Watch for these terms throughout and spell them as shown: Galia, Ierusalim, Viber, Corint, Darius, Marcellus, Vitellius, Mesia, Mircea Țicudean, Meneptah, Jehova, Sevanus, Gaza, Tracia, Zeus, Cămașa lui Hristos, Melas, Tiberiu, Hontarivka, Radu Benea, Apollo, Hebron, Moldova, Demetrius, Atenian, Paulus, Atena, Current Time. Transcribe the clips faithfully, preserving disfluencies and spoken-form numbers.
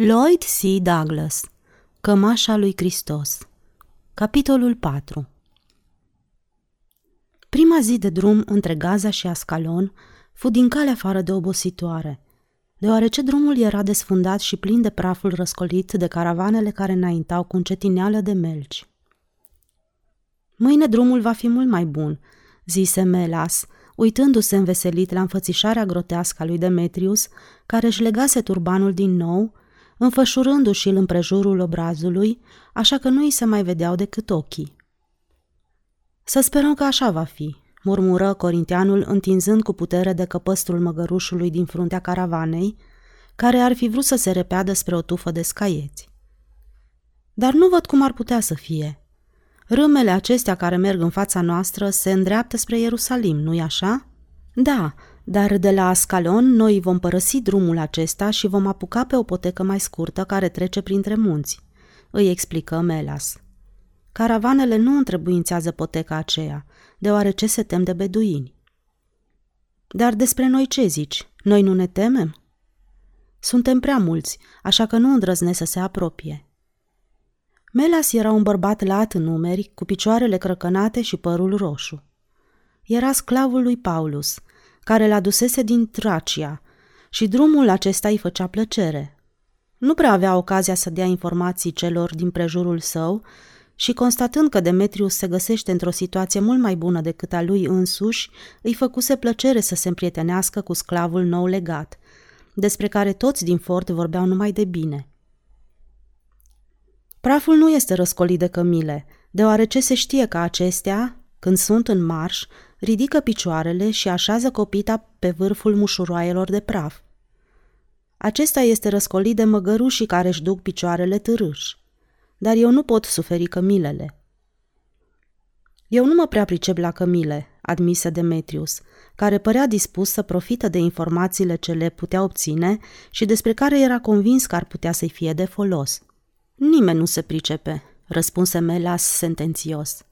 Lloyd C. Douglas, Cămașa lui Hristos. Capitolul patru. Prima zi de drum între Gaza și Ascalon fu din cale afară de obositoare, deoarece drumul era desfundat și plin de praful răscolit de caravanele care înaintau cu încetineală de melci. Mâine drumul va fi mult mai bun, zise Melas, uitându-se înveselit la înfățișarea grotească a lui Demetrius, care își legase turbanul din nou, înfășurându-și-l împrejurul obrazului, așa că nu îi se mai vedeau decât ochii. Să sperăm că așa va fi, murmură corinteanul, întinzând cu putere de căpăstrul măgărușului din fruntea caravanei, care ar fi vrut să se repeadă spre o tufă de scaieți. Dar nu văd cum ar putea să fie. Râmele acestea care merg în fața noastră se îndreaptă spre Ierusalim, nu-i așa? Da, dar de la Ascalon noi vom părăsi drumul acesta și vom apuca pe o potecă mai scurtă care trece printre munți, îi explică Melas. Caravanele nu întrebuințează poteca aceea, deoarece se tem de beduini. Dar despre noi ce zici? Noi nu ne temem? Suntem prea mulți, așa că nu îndrăznesc să se apropie. Melas era un bărbat lat în umeri, cu picioarele crăcănate și părul roșu. Era sclavul lui Paulus, care l-adusese din Tracia, și drumul acesta îi făcea plăcere. Nu prea avea ocazia să dea informații celor din prejurul său și, constatând că Demetrius se găsește într-o situație mult mai bună decât a lui însuși, îi făcuse plăcere să se împrietenească cu sclavul nou legat, despre care toți din fort vorbeau numai de bine. Praful nu este răscolit de cămile, deoarece se știe că acestea, când sunt în marș, ridică picioarele și așează copita pe vârful mușuroaielor de praf. Acesta este răscolit de măgărușii care își duc picioarele târâși, dar eu nu pot suferi cămilele. Eu nu mă prea pricep la cămile, admise Demetrius, care părea dispus să profită de informațiile ce le putea obține și despre care era convins că ar putea să-i fie de folos. Nimeni nu se pricepe, răspunse Melas sentențios.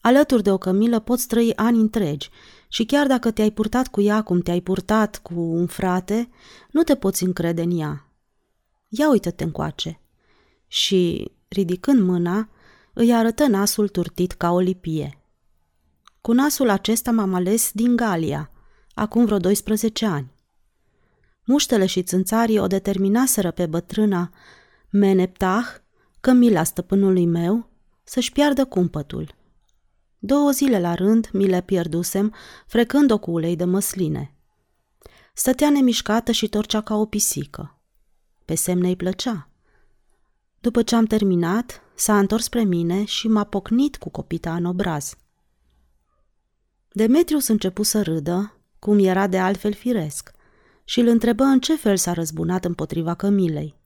Alături de o cămilă poți trăi ani întregi și chiar dacă te-ai purtat cu ea cum te-ai purtat cu un frate, nu te poți încrede în ea. Ia uită-te încoace. Și, ridicând mâna, îi arătă nasul turtit ca o lipie. Cu nasul acesta m-am ales din Galia, acum vreo doisprezece ani. Muștele și țânțarii o determinaseră pe bătrâna Meneptah, cămila stăpânului meu, să-și piardă cumpătul. Două zile la rând mi le pierdusem, frecând-o cu ulei de măsline. Stătea nemișcată și torcea ca o pisică. Pe semne îi plăcea. După ce am terminat, s-a întors spre mine și m-a pocnit cu copita în obraz. Demetrius începu să râdă, cum era de altfel firesc, și îl întrebă în ce fel s-a răzbunat împotriva cămilei.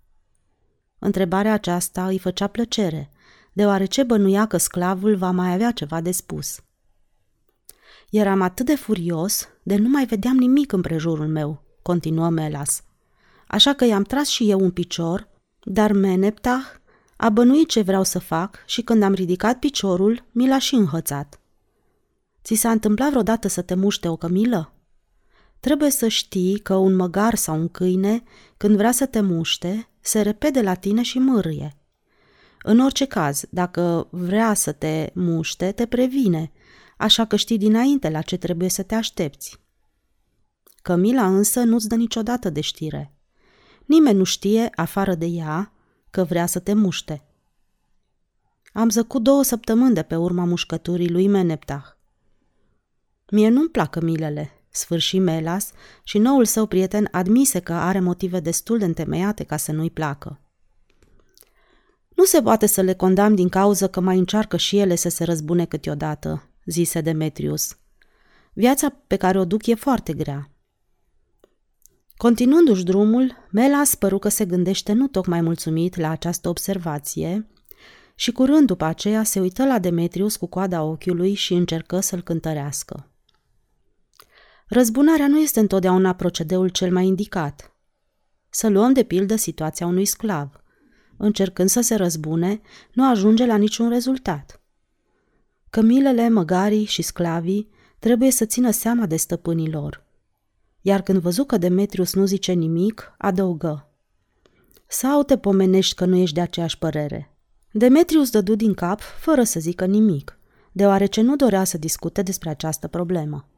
Întrebarea aceasta îi făcea plăcere, deoarece bănuia că sclavul va mai avea ceva de spus. Eram atât de furios, de nu mai vedeam nimic împrejurul meu, continuă Melas. Așa că i-am tras și eu un picior, dar Meneptah a bănuit ce vreau să fac și când am ridicat piciorul, mi l-a și înhățat. Ți s-a întâmplat vreodată să te muște o cămilă? Trebuie să știi că un măgar sau un câine, când vrea să te muște, se repede la tine și mârâie. În orice caz, dacă vrea să te muște, te previne, așa că știi dinainte la ce trebuie să te aștepți. Cămila însă nu-ți dă niciodată de știre. Nimeni nu știe, afară de ea, că vrea să te muște. Am zăcut două săptămâni de pe urma mușcăturii lui Meneptah. Mie nu-mi plac cămilele, sfârși Melas și noul său prieten admise că are motive destul de întemeiate ca să nu-i placă. Nu se poate să le condamn din cauză că mai încearcă și ele să se răzbune câteodată, zise Demetrius. Viața pe care o duc e foarte grea. Continuându-și drumul, Melas păru că se gândește nu tocmai mulțumit la această observație și curând după aceea se uită la Demetrius cu coada ochiului și încercă să-l cântărească. Răzbunarea nu este întotdeauna procedeul cel mai indicat. Să luăm de pildă situația unui sclav. Încercând să se răzbune, nu ajunge la niciun rezultat. Cămilele, măgarii și sclavii trebuie să țină seama de stăpânii lor. Iar când văzu că Demetrius nu zice nimic, adăugă. Sau te pomenești că nu ești de aceeași părere?" Demetrius dădu din cap fără să zică nimic, deoarece nu dorea să discute despre această problemă.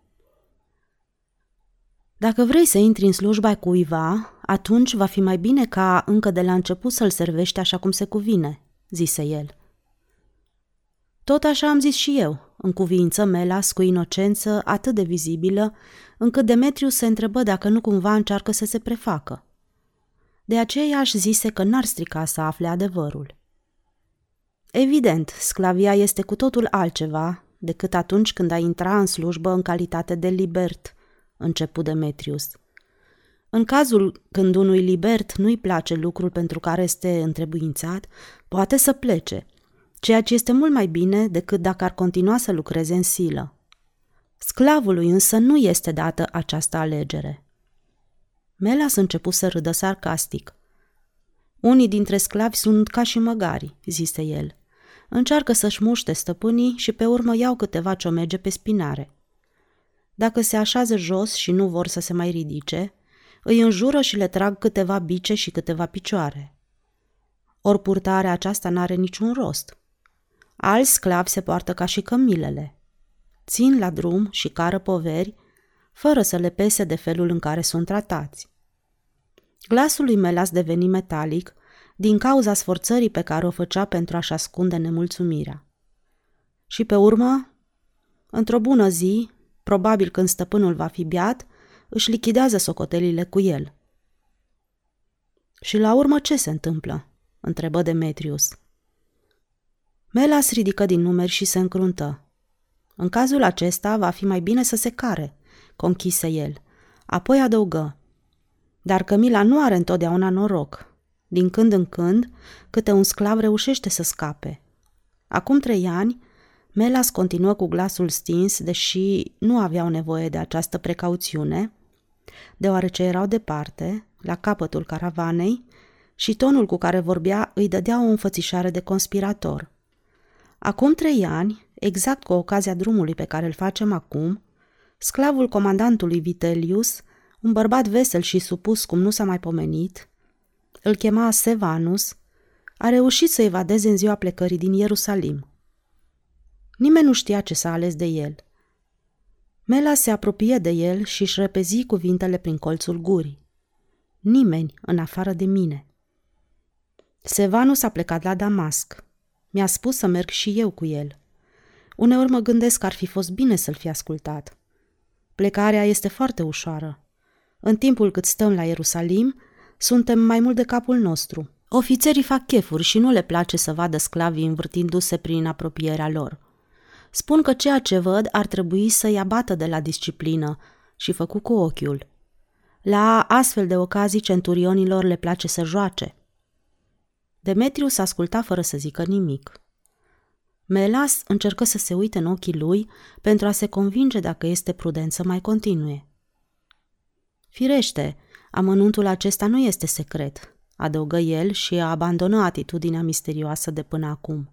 Dacă vrei să intri în slujba cuiva, atunci va fi mai bine ca încă de la început să-l servești așa cum se cuvine," zise el. Tot așa am zis și eu," în cuvință Melas cu inocență atât de vizibilă, încât Demetrius se întrebă dacă nu cumva încearcă să se prefacă. De aceea aș zise că n-ar strica să afle adevărul. Evident, sclavia este cu totul altceva decât atunci când ai intra în slujbă în calitate de libert, începu Demetrius. În cazul când unui libert nu-i place lucrul pentru care este întrebuințat, poate să plece, ceea ce este mult mai bine decât dacă ar continua să lucreze în silă. Sclavului însă nu este dată această alegere. Melas începu să râdă sarcastic. Unii dintre sclavi sunt ca și măgari, zise el. Încearcă să-și muște stăpânii și pe urmă iau câteva ciomege pe spinare. Dacă se așează jos și nu vor să se mai ridice, îi înjură și le trag câteva bice și câteva picioare. Or purtarea aceasta n-are niciun rost. Alți sclavi se poartă ca și cămilele. Țin la drum și cară poveri, fără să le pese de felul în care sunt tratați. Glasul lui Melas deveni metalic din cauza sforțării pe care o făcea pentru a-și ascunde nemulțumirea. Și pe urmă, într-o bună zi, probabil când stăpânul va fi beat, își lichidează socotelile cu el. Și la urmă ce se întâmplă?" întrebă Demetrius. Melas ridică din numeri și se încruntă. În cazul acesta va fi mai bine să se care," conchise el. Apoi adăugă. Dar cămila nu are întotdeauna noroc. Din când în când, câte un sclav reușește să scape. Acum trei ani, Melas continuă cu glasul stins, deși nu aveau nevoie de această precauțiune, deoarece erau departe, la capătul caravanei, și tonul cu care vorbea îi dădea o înfățișare de conspirator. Acum trei ani, exact cu ocazia drumului pe care îl facem acum, sclavul comandantului Vitellius, un bărbat vesel și supus cum nu s-a mai pomenit, îl chema Sevanus, a reușit să evadeze în ziua plecării din Ierusalim. Nimeni nu știa ce s-a ales de el. Melas se apropie de el și își repezi cuvintele prin colțul gurii. Nimeni în afară de mine. Sevanus a plecat la Damasc. Mi-a spus să merg și eu cu el. Uneori mă gândesc că ar fi fost bine să-l fi ascultat. Plecarea este foarte ușoară. În timpul cât stăm la Ierusalim, suntem mai mult de capul nostru. Ofițerii fac chefuri și nu le place să vadă sclavii învârtindu-se prin apropierea lor. Spun că ceea ce văd ar trebui să-i abată de la disciplină și făcu cu ochiul. La astfel de ocazii centurionilor le place să joace. Demetrius asculta fără să zică nimic. Melas încercă să se uite în ochii lui pentru a se convinge dacă este prudent să mai continue. Firește, amănuntul acesta nu este secret, adăugă el și abandonă atitudinea misterioasă de până acum.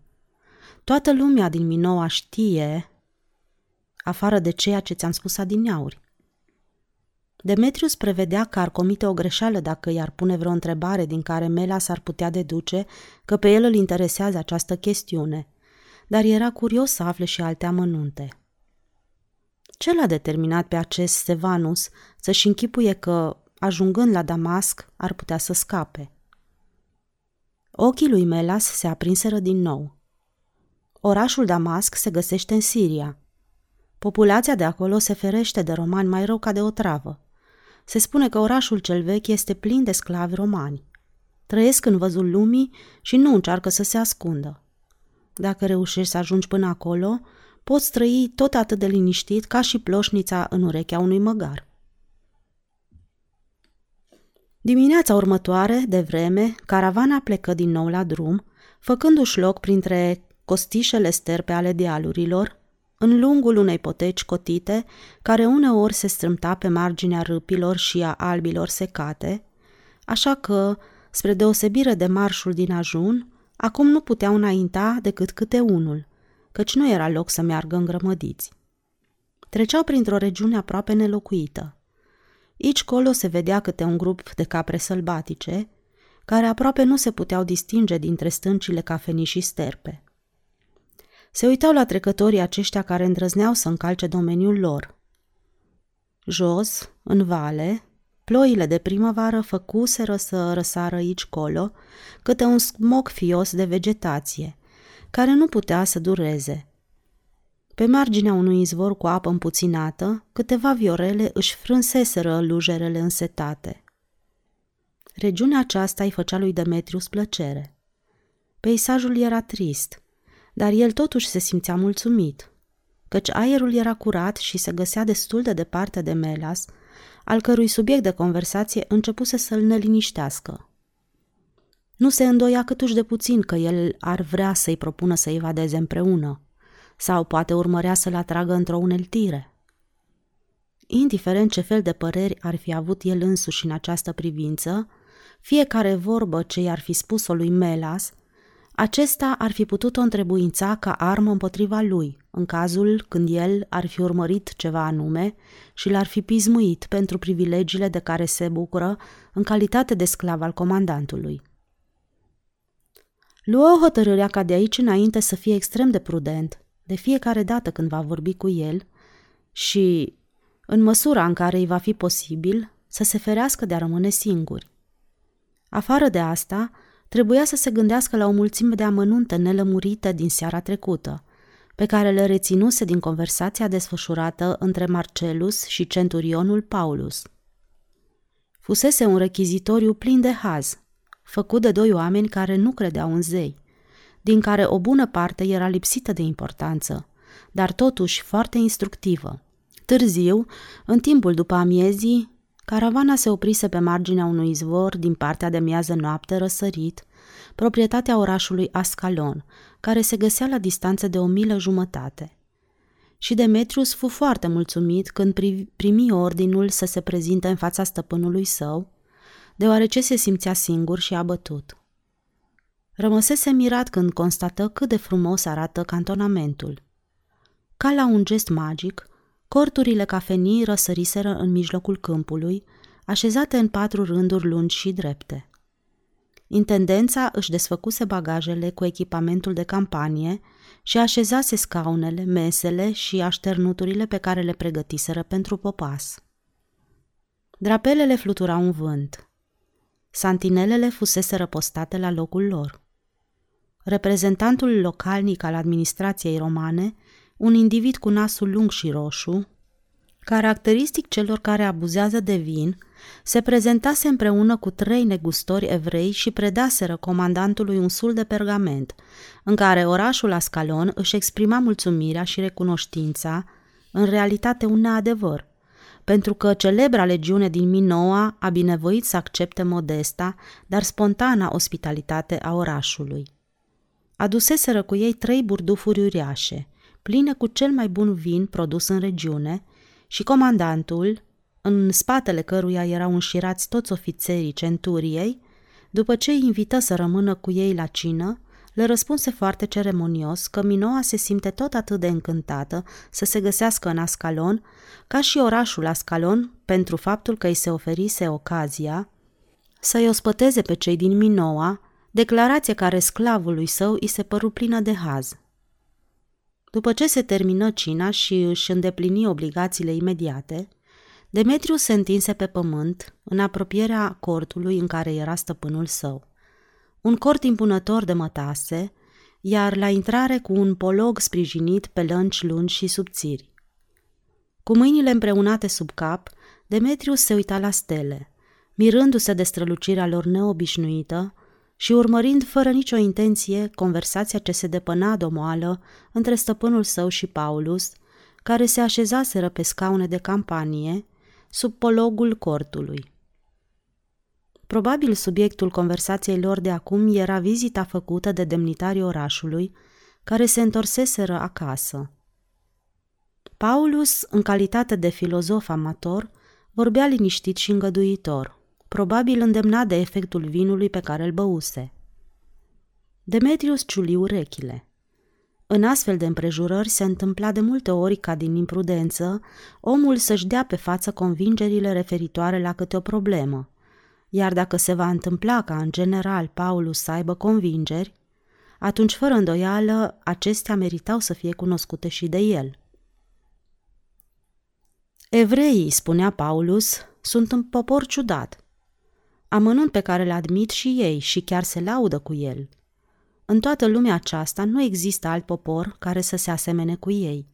Toată lumea din Minoa știe, afară de ceea ce ți-am spus adineauri. Demetrius prevedea că ar comite o greșeală dacă i-ar pune vreo întrebare din care Melas ar putea deduce că pe el îl interesează această chestiune, dar era curios să afle și alte amănunte. Ce l-a determinat pe acest Sevanus să-și închipuie că, ajungând la Damasc, ar putea să scape? Ochii lui Melas se aprinseră din nou. Orașul Damasc se găsește în Siria. Populația de acolo se ferește de romani mai rău ca de o travă. Se spune că orașul cel vechi este plin de sclavi romani. Trăiesc în văzul lumii și nu încearcă să se ascundă. Dacă reușești să ajungi până acolo, poți trăi tot atât de liniștit ca și ploșnița în urechea unui măgar. Dimineața următoare, de vreme, caravana plecă din nou la drum, făcându-și loc printre costișele sterpe ale dealurilor, în lungul unei poteci cotite, care uneori se strâmta pe marginea râpilor și a albilor secate, așa că, spre deosebire de marșul din ajun, acum nu puteau înainta decât câte unul, căci nu era loc să meargă îngrămădiți. Treceau printr-o regiune aproape nelocuită. Aici colo se vedea câte un grup de capre sălbatice, care aproape nu se puteau distinge dintre stâncile cafenii și sterpe. Se uitau la trecătorii aceștia care îndrăzneau să încalce domeniul lor. Jos, în vale, ploile de primăvară făcuseră să răsară aici-colo câte un smog fios de vegetație, care nu putea să dureze. Pe marginea unui izvor cu apă împuținată, câteva viorele își frânseseră lujerele însetate. Regiunea aceasta îi făcea lui Demetrius plăcere. Peisajul era trist, dar el totuși se simțea mulțumit, căci aerul era curat și se găsea destul de departe de Melas, al cărui subiect de conversație începuse să-l neliniștească. Nu se îndoia câtuși de puțin că el ar vrea să-i propună să evadeze împreună, sau poate urmărea să-l atragă într-o uneltire. Indiferent ce fel de păreri ar fi avut el însuși în această privință, fiecare vorbă ce i-ar fi spus-o lui Melas, acesta ar fi putut-o întrebuința ca armă împotriva lui, în cazul când el ar fi urmărit ceva anume și l-ar fi pismuit pentru privilegiile de care se bucură în calitate de sclav al comandantului. Luă hotărârea ca de aici înainte să fie extrem de prudent, de fiecare dată când va vorbi cu el și, în măsura în care îi va fi posibil, să se ferească de a rămâne singuri. Afară de asta, trebuia să se gândească la o mulțime de amănunte nelămurite din seara trecută, pe care le reținuse din conversația desfășurată între Marcellus și centurionul Paulus. Fusese un rechizitoriu plin de haz, făcut de doi oameni care nu credeau în zei, din care o bună parte era lipsită de importanță, dar totuși foarte instructivă. Târziu, în timpul după amiezii, caravana se oprise pe marginea unui izvor din partea de miază noapte răsărit, proprietatea orașului Ascalon, care se găsea la distanță de o milă jumătate. Și Demetrius fu foarte mulțumit când primi ordinul să se prezinte în fața stăpânului său, deoarece se simțea singur și abătut. Rămăsese mirat când constată cât de frumos arată cantonamentul. Ca la un gest magic, corturile cafenii răsăriseră în mijlocul câmpului, așezate în patru rânduri lungi și drepte. Intendența își desfăcuse bagajele cu echipamentul de campanie și așezase scaunele, mesele și așternuturile pe care le pregătiseră pentru popas. Drapelele fluturau în vânt. Santinelele fuseseră postate la locul lor. Reprezentantul localnic al administrației romane, un individ cu nasul lung și roșu, caracteristic celor care abuzează de vin, se prezentase împreună cu trei negustori evrei și predaseră comandantului un sul de pergament, în care orașul Ascalon își exprima mulțumirea și recunoștința, în realitate un neadevăr, pentru că celebra legiune din Minoa a binevoit să accepte modesta, dar spontana ospitalitate a orașului. Aduseseră cu ei trei burdufuri uriașe, pline cu cel mai bun vin produs în regiune, și comandantul, în spatele căruia erau înșirați toți ofițerii centuriei, după ce îi invită să rămână cu ei la cină, le răspunse foarte ceremonios că Minoa se simte tot atât de încântată să se găsească în Ascalon, ca și orașul Ascalon, pentru faptul că îi se oferise ocazia să-i ospăteze pe cei din Minoa, declarație care sclavului său i se păru plină de haz. După ce se termină cina și își îndeplini obligațiile imediate, Demetrius se întinse pe pământ, în apropierea cortului în care era stăpânul său. Un cort impunător de mătase, iar la intrare cu un polog sprijinit pe lănci lungi și subțiri. Cu mâinile împreunate sub cap, Demetrius se uita la stele, mirându-se de strălucirea lor neobișnuită și urmărind fără nicio intenție conversația ce se depăna domoală între stăpânul său și Paulus, care se așezaseră pe scaune de campanie sub pologul cortului. Probabil subiectul conversației lor de acum era vizita făcută de demnitarii orașului, care se întorseseră acasă. Paulus, în calitate de filozof amator, vorbea liniștit și îngăduitor, probabil îndemnat de efectul vinului pe care îl băuse. Demetrius ciuli urechile. În astfel de împrejurări se întâmpla de multe ori ca din imprudență omul să-și dea pe față convingerile referitoare la câte o problemă, Iar dacă se va întâmpla ca în general Paulus să aibă convingeri, atunci fără îndoială acestea meritau să fie cunoscute și de el. Evreii, spunea Paulus, sunt un popor ciudat, amănunt pe care îl admit și ei și chiar se laudă cu el. În toată lumea aceasta nu există alt popor care să se asemene cu ei.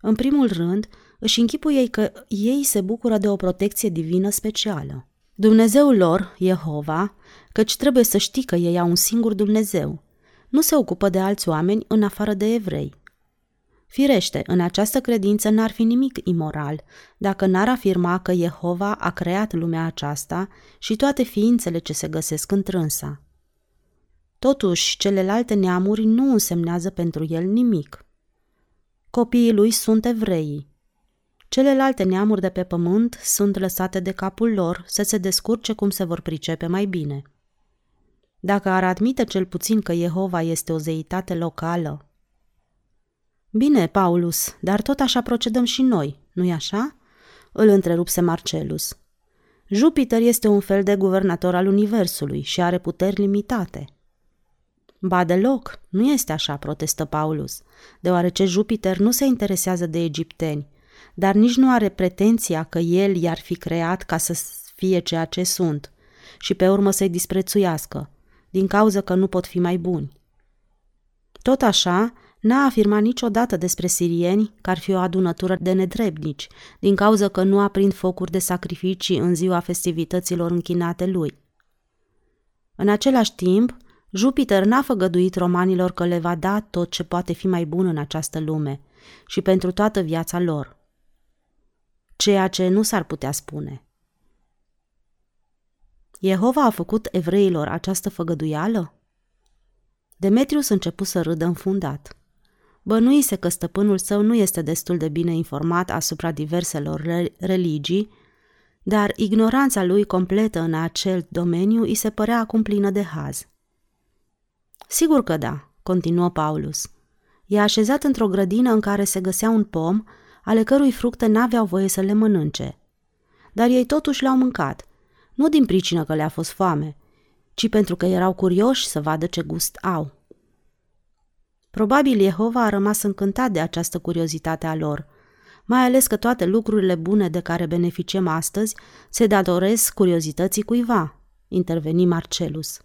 În primul rând, își închipuie că ei se bucură de o protecție divină specială. Dumnezeul lor, Jehova, căci trebuie să știi că ei au un singur Dumnezeu, nu se ocupă de alți oameni în afară de evrei. Firește, în această credință n-ar fi nimic imoral dacă n-ar afirma că Jehova a creat lumea aceasta și toate ființele ce se găsesc întrânsa. Totuși, celelalte neamuri nu însemnează pentru el nimic. Copiii lui sunt evreii. Celelalte neamuri de pe pământ sunt lăsate de capul lor să se descurce cum se vor pricepe mai bine. Dacă ar admite cel puțin că Jehova este o zeitate locală. Bine, Paulus, dar tot așa procedăm și noi, nu-i așa? Îl întrerupse Marcellus. Jupiter este un fel de guvernator al universului și are puteri limitate. Ba deloc, nu este așa, protestă Paulus, deoarece Jupiter nu se interesează de egipteni, dar nici nu are pretenția că el i-ar fi creat ca să fie ceea ce sunt și pe urmă să-i disprețuiască, din cauza că nu pot fi mai buni. Tot așa, n-a afirmat niciodată despre sirieni că ar fi o adunătură de nedreptnici, din cauza că nu aprind focuri de sacrificii în ziua festivităților închinate lui. În același timp, Jupiter n-a făgăduit romanilor că le va da tot ce poate fi mai bun în această lume și pentru toată viața lor. Ceea ce nu s-ar putea spune. Jehova a făcut evreilor această făgăduială? Demetrius începu să râdă înfundat. Bănuise că stăpânul său nu este destul de bine informat asupra diverselor re- religii, dar ignoranța lui completă în acel domeniu îi se părea acum plină de haz. Sigur că da, continuă Paulus. E așezat într-o grădină în care se găsea un pom, ale cărui fructe n-aveau voie să le mănânce. Dar ei totuși l-au mâncat, nu din pricină că le-a fost foame, ci pentru că erau curioși să vadă ce gust au. Probabil Jehova a rămas încântat de această curiozitate a lor, mai ales că toate lucrurile bune de care beneficiem astăzi se datoresc curiozității cuiva, interveni Marcellus.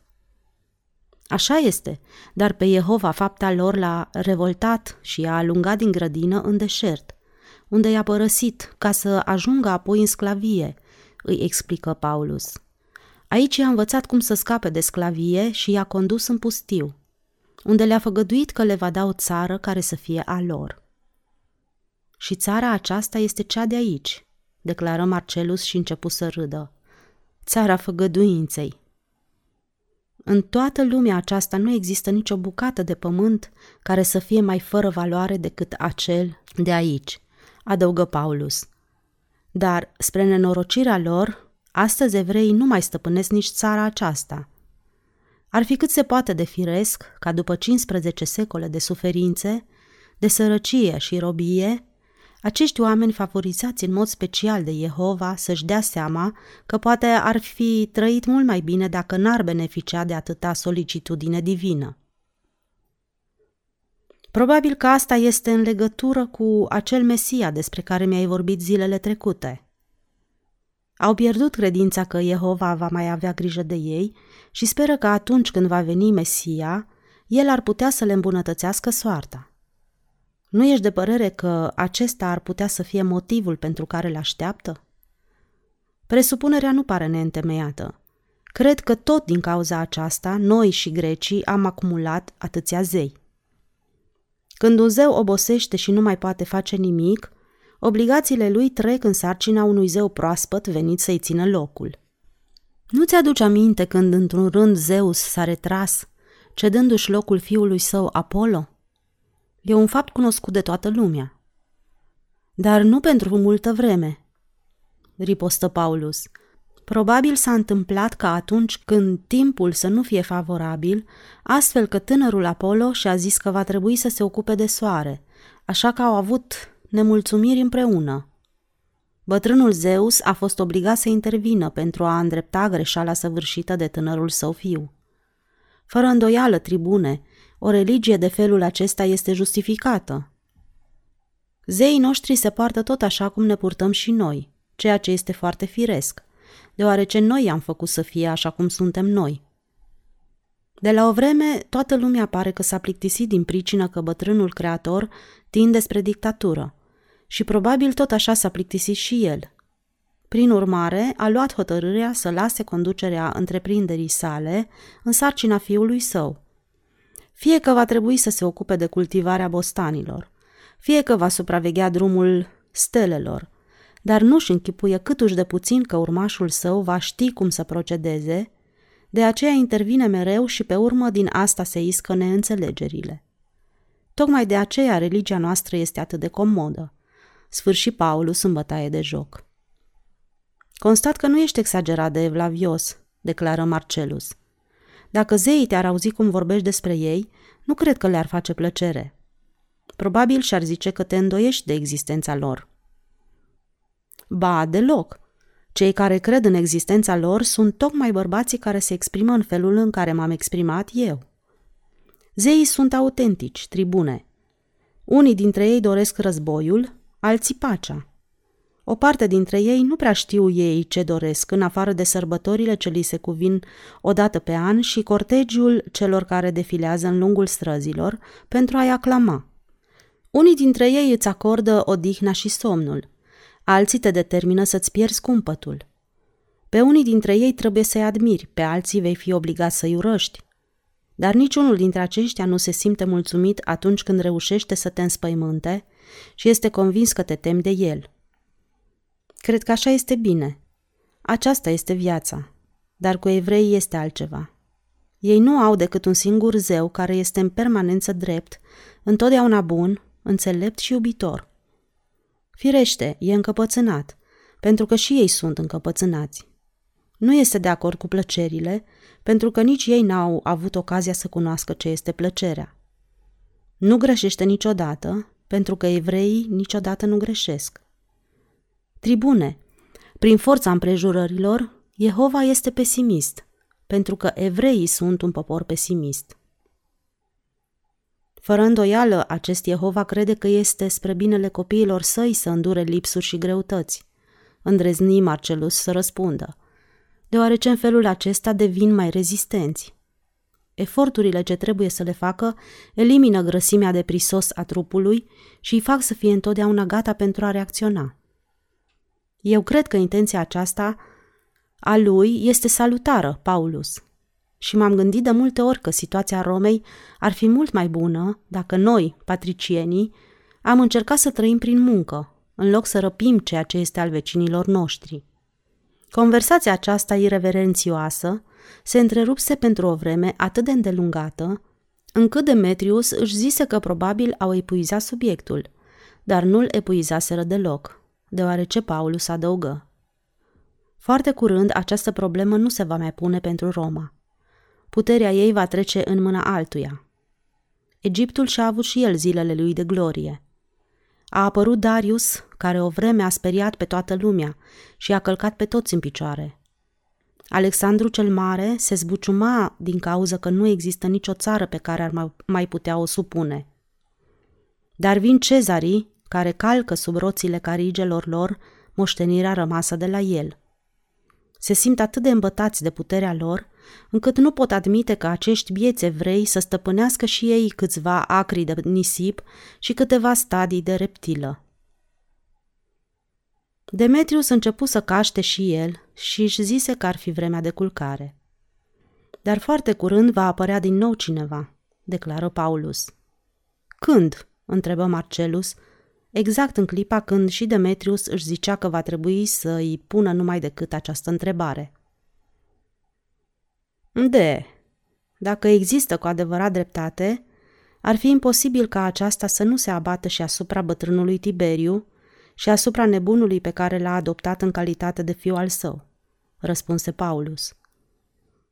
Așa este, dar pe Jehova fapta lor l-a revoltat și i-a alungat din grădină în deșert, unde i-a părăsit ca să ajungă apoi în sclavie, îi explică Paulus. Aici i-a învățat cum să scape de sclavie și i-a condus în pustiu, unde le-a făgăduit că le va da o țară care să fie a lor. Și țara aceasta este cea de aici, declară Marcellus și începu să râdă. Țara făgăduinței. În toată lumea aceasta nu există nicio bucată de pământ care să fie mai fără valoare decât acel de aici, adăugă Paulus. Dar, spre nenorocirea lor, astăzi evreii nu mai stăpânesc nici țara aceasta. Ar fi cât se poate de firesc ca după cincisprezece secole de suferințe, de sărăcie și robie, acești oameni favorizați în mod special de Jehova să-și dea seama că poate ar fi trăit mult mai bine dacă n-ar beneficia de atâta solicitudine divină. Probabil că asta este în legătură cu acel Mesia despre care mi-ai vorbit zilele trecute. Au pierdut credința că Jehova va mai avea grijă de ei și speră că atunci când va veni Mesia, el ar putea să le îmbunătățească soarta. Nu ești de părere că acesta ar putea să fie motivul pentru care îl așteaptă? Presupunerea nu pare neîntemeiată. Cred că tot din cauza aceasta, noi și grecii am acumulat atâția zei. Când un zeu obosește și nu mai poate face nimic, obligațiile lui trec în sarcina unui zeu proaspăt venit să-i țină locul. Nu ți-aduci aminte când într-un rând Zeus s-a retras, cedându-și locul fiului său Apollo? E un fapt cunoscut de toată lumea. Dar nu pentru multă vreme, ripostă Paulus. Probabil s-a întâmplat ca atunci când timpul să nu fie favorabil, astfel că tânărul Apollo și-a zis că va trebui să se ocupe de soare, așa că au avut nemulțumiri împreună. Bătrânul Zeus a fost obligat să intervină pentru a îndrepta greșeala săvârșită de tânărul său fiu. Fără îndoială, tribune, o religie de felul acesta este justificată. Zeii noștri se poartă tot așa cum ne purtăm și noi, ceea ce este foarte firesc, deoarece noi i-am făcut să fie așa cum suntem noi. De la o vreme, toată lumea pare că s-a plictisit din pricină că bătrânul creator tinde spre dictatură și probabil tot așa s-a plictisit și el. Prin urmare, a luat hotărârea să lase conducerea întreprinderii sale în sarcina fiului său. Fie că va trebui să se ocupe de cultivarea bostanilor, fie că va supraveghea drumul stelelor, dar nu-și închipuie câtuși de puțin că urmașul său va ști cum să procedeze, de aceea intervine mereu și pe urmă din asta se iscă neînțelegerile. Tocmai de aceea religia noastră este atât de comodă. Sfârși Paulus în bătaie de joc. Constat că nu ești exagerat de evlavios, declară Marcellus. Dacă zeii te-ar auzi cum vorbești despre ei, nu cred că le-ar face plăcere. Probabil și-ar zice că te îndoiești de existența lor. Ba, deloc! Cei care cred în existența lor sunt tocmai bărbații care se exprimă în felul în care m-am exprimat eu. Zeii sunt autentici, tribune. Unii dintre ei doresc războiul, alții pacea. O parte dintre ei nu prea știu ei ce doresc, în afară de sărbătorile ce li se cuvin o dată pe an și cortegiul celor care defilează în lungul străzilor pentru a-i aclama. Unii dintre ei îți acordă odihna și somnul, alții te determină să-ți pierzi cumpătul. Pe unii dintre ei trebuie să-i admiri, pe alții vei fi obligat să-i urăști. Dar niciunul dintre aceștia nu se simte mulțumit atunci când reușește să te înspăimânte și este convins că te temi de el. Cred că așa este bine. Aceasta este viața. Dar cu evreii este altceva. Ei nu au decât un singur zeu care este în permanență drept, întotdeauna bun, înțelept și iubitor. Firește, e încăpățânat, pentru că și ei sunt încăpățânați. Nu este de acord cu plăcerile, pentru că nici ei n-au avut ocazia să cunoască ce este plăcerea. Nu greșește niciodată, pentru că evreii niciodată nu greșesc. Tribune, prin forța împrejurărilor, Jehova este pesimist, pentru că evreii sunt un popor pesimist. Fără îndoială, acest Jehova crede că este spre binele copiilor săi să îndure lipsuri și greutăți, îndrăzni Marcellus să răspundă, deoarece în felul acesta devin mai rezistenți. Eforturile ce trebuie să le facă elimină grăsimea de prisos a trupului și îi fac să fie întotdeauna gata pentru a reacționa. Eu cred că intenția aceasta a lui este salutară, Paulus. Și m-am gândit de multe ori că situația Romei ar fi mult mai bună dacă noi, patricienii, am încercat să trăim prin muncă, în loc să răpim ceea ce este al vecinilor noștri. Conversația aceasta ireverențioasă se întrerupse pentru o vreme atât de îndelungată, încât Demetrius își zise că probabil au epuizat subiectul, dar nu-l epuizaseră deloc, deoarece Paulus adăugă. Foarte curând această problemă nu se va mai pune pentru Roma. Puterea ei va trece în mâna altuia. Egiptul și-a avut și el zilele lui de glorie. A apărut Darius, care o vreme a speriat pe toată lumea și a călcat pe toți în picioare. Alexandru cel Mare se zbuciuma din cauza că nu există nicio țară pe care ar mai putea o supune. Dar vin cezarii, care calcă sub roțile carigelor lor moștenirea rămasă de la el. Se simt atât de îmbătați de puterea lor, încât nu pot admite că acești bieți evrei să stăpânească și ei câțiva acri de nisip și câteva stadii de reptilă. Demetrius începu să caște și el și își zise că ar fi vremea de culcare. Dar foarte curând va apărea din nou cineva, declară Paulus. Când? Întrebă Marcellus, exact în clipa când și Demetrius își zicea că va trebui să îi pună numai decât această întrebare. De, dacă există cu adevărat dreptate, ar fi imposibil ca aceasta să nu se abată și asupra bătrânului Tiberiu și asupra nebunului pe care l-a adoptat în calitate de fiu al său, răspunse Paulus.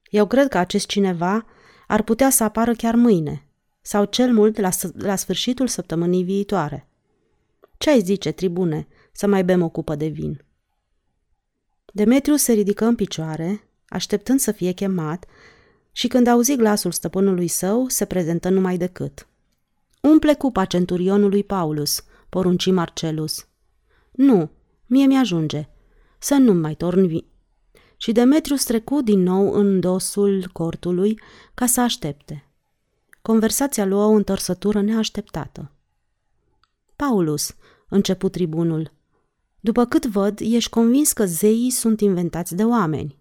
Eu cred că acest cineva ar putea să apară chiar mâine, sau cel mult la, la sfârșitul săptămânii viitoare. Ce ai zice, tribune, să mai bem o cupă de vin? Demetrius se ridică în picioare, așteptând să fie chemat, și când auzi glasul stăpânului său, se prezentă numai decât. Umple cupa centurionului Paulus, porunci Marcellus. Nu, mie mi-ajunge, să nu-mi mai torni. Și Demetrius trecu din nou în dosul cortului ca să aștepte. Conversația lua o întorsătură neașteptată. Paulus, începu tribunul, după cât văd, ești convins că zeii sunt inventați de oameni.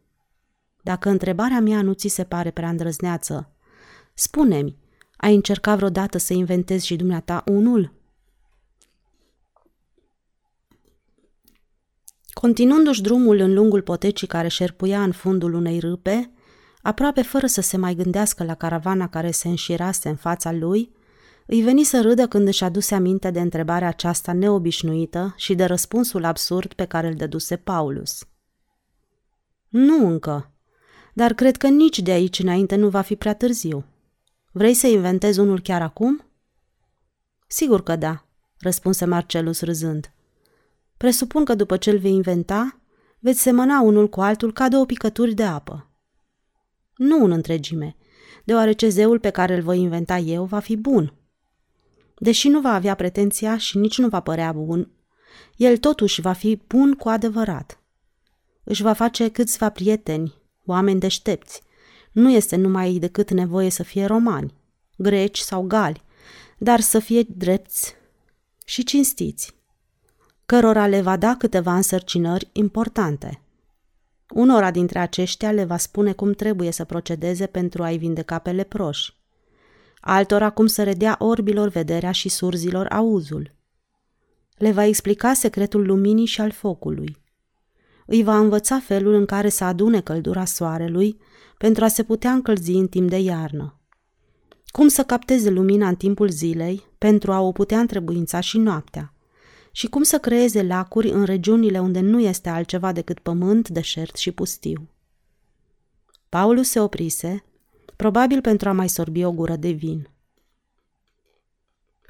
Dacă întrebarea mea nu ți se pare prea îndrăzneață, spune-mi, ai încercat vreodată să inventezi și dumneata unul? Continuându-și drumul în lungul potecii care șerpuia în fundul unei râpe, aproape fără să se mai gândească la caravana care se înșirase în fața lui, îi veni să râdă când își aduse aminte de întrebarea aceasta neobișnuită și de răspunsul absurd pe care îl dăduse Paulus. Nu încă, dar cred că nici de aici înainte nu va fi prea târziu. Vrei să inventezi unul chiar acum? Sigur că da, răspunse Marcellus râzând. Presupun că după ce îl vei inventa, veți semăna unul cu altul ca două picături de apă. Nu în întregime, deoarece zeul pe care îl voi inventa eu va fi bun. Deși nu va avea pretenția și nici nu va părea bun, el totuși va fi bun cu adevărat. Își va face câțiva prieteni, oameni deștepți. Nu este numai decât nevoie să fie romani, greci sau gali, dar să fie drepți și cinstiți, cărora le va da câteva însărcinări importante. Unora dintre aceștia le va spune cum trebuie să procedeze pentru a-i vindeca pe leproși, altora cum să redea orbilor vederea și surzilor auzul. Le va explica secretul luminii și al focului. Îi va învăța felul în care să adune căldura soarelui pentru a se putea încălzi în timp de iarnă, cum să capteze lumina în timpul zilei pentru a o putea întrebuința și noaptea, și cum să creeze lacuri în regiunile unde nu este altceva decât pământ, deșert și pustiu. Paulus se oprise, probabil pentru a mai sorbi o gură de vin.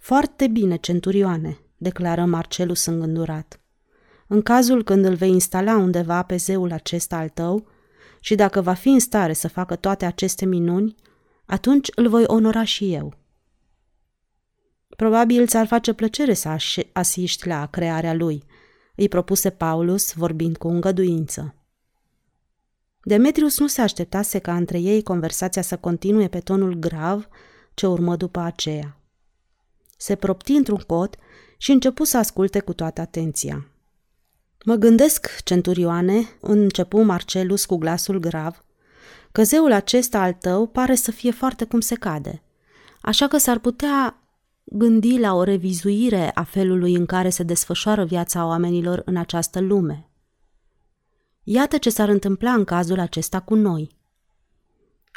Foarte bine, centurioane, declară Marcellus îngândurat. În cazul când îl vei instala undeva pe zeul acesta al tău și dacă va fi în stare să facă toate aceste minuni, atunci îl voi onora și eu. Probabil ți-ar face plăcere să asiști la crearea lui, îi propuse Paulus, vorbind cu îngăduință. Demetrius nu se așteptase ca între ei conversația să continue pe tonul grav ce urmă după aceea. Se propti într-un cot și începu să asculte cu toată atenția. Mă gândesc, centurioane, începu Marcellus cu glasul grav, că zeul acesta al tău pare să fie foarte cum se cade, așa că s-ar putea gândi la o revizuire a felului în care se desfășoară viața oamenilor în această lume. Iată ce s-ar întâmpla în cazul acesta cu noi.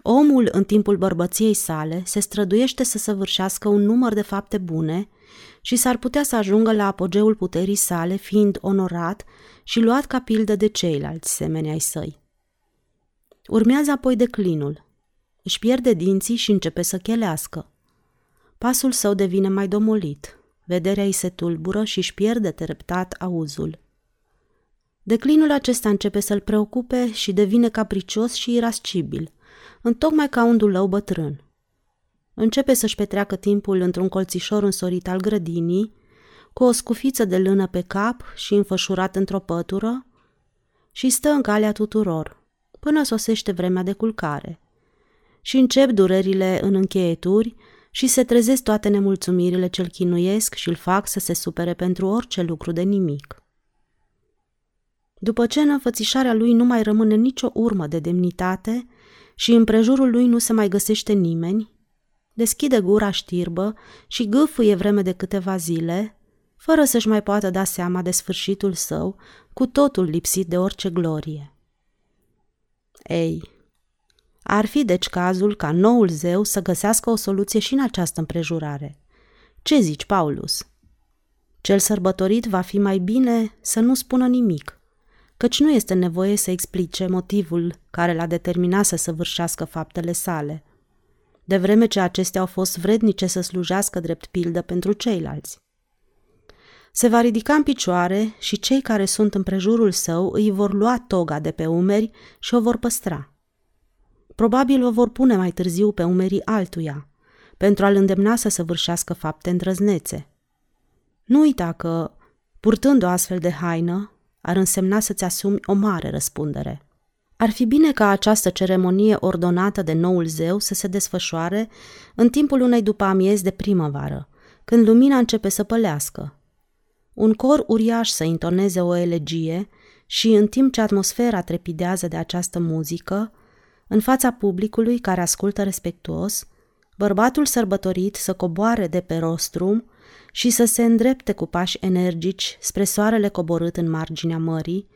Omul, în timpul bărbăției sale, se străduiește să săvârșească un număr de fapte bune și s-ar putea să ajungă la apogeul puterii sale, fiind onorat și luat ca pildă de ceilalți semeni ai săi. Urmează apoi declinul. Își pierde dinții și începe să chelească. Pasul său devine mai domolit, vederea îi se tulbură și își pierde treptat auzul. Declinul acesta începe să-l preocupe și devine capricios și irascibil, întocmai ca un dulău bătrân. Începe să-și petreacă timpul într-un colțișor însorit al grădinii, cu o scufiță de lână pe cap și înfășurat într-o pătură, și stă în calea tuturor, până sosește vremea de culcare. Și încep durerile în încheieturi, și se trezesc toate nemulțumirile ce-l chinuiesc și îl fac să se supere pentru orice lucru de nimic. După ce în înfățișarea lui nu mai rămâne nicio urmă de demnitate și împrejurul lui nu se mai găsește nimeni, deschide gura știrbă și gâfâie vreme de câteva zile, fără să-și mai poată da seama de sfârșitul său, cu totul lipsit de orice glorie. Ei... Ar fi deci cazul ca noul zeu să găsească o soluție și în această împrejurare. Ce zici, Paulus? Cel sărbătorit va fi mai bine să nu spună nimic, căci nu este nevoie să explice motivul care l-a determinat să săvârșească faptele sale, de vreme ce acestea au fost vrednice să slujească drept pildă pentru ceilalți. Se va ridica în picioare și cei care sunt împrejurul său îi vor lua toga de pe umeri și o vor păstra. Probabil o vor pune mai târziu pe umerii altuia, pentru a-l îndemna să săvârșească fapte îndrăznețe. Nu uita că, purtând o astfel de haină, ar însemna să-ți asumi o mare răspundere. Ar fi bine ca această ceremonie ordonată de noul zeu să se desfășoare în timpul unei după-amiezi de primăvară, când lumina începe să pălească. Un cor uriaș să intoneze o elegie și, în timp ce atmosfera trepidează de această muzică, în fața publicului care ascultă respectuos, bărbatul sărbătorit să coboare de pe rostrum și să se îndrepte cu pași energici spre soarele coborât în marginea mării,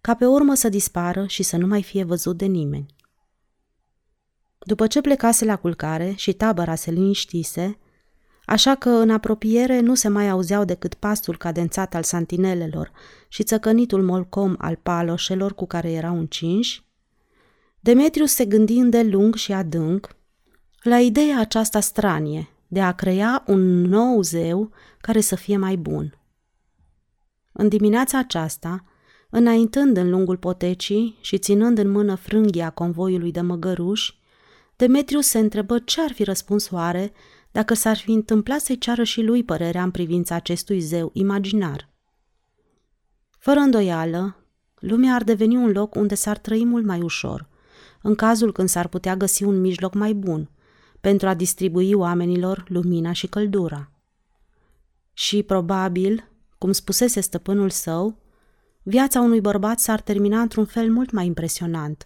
ca pe urmă să dispară și să nu mai fie văzut de nimeni. După ce plecase la culcare și tabăra se liniștise, așa că în apropiere nu se mai auzeau decât pasul cadențat al santinelelor și țăcănitul molcom al paloșelor cu care erau încinși, Demetrius se gândi îndelung și adânc la ideea aceasta stranie de a crea un nou zeu care să fie mai bun. În dimineața aceasta, înaintând în lungul potecii și ținând în mână frânghia convoiului de măgăruși, Demetrius se întrebă ce ar fi răspuns oare dacă s-ar fi întâmplat să-i ceară și lui părerea în privința acestui zeu imaginar. Fără îndoială, lumea ar deveni un loc unde s-ar trăi mult mai ușor, în cazul când s-ar putea găsi un mijloc mai bun, pentru a distribui oamenilor lumina și căldura. Și, probabil, cum spusese stăpânul său, viața unui bărbat s-ar termina într-un fel mult mai impresionant,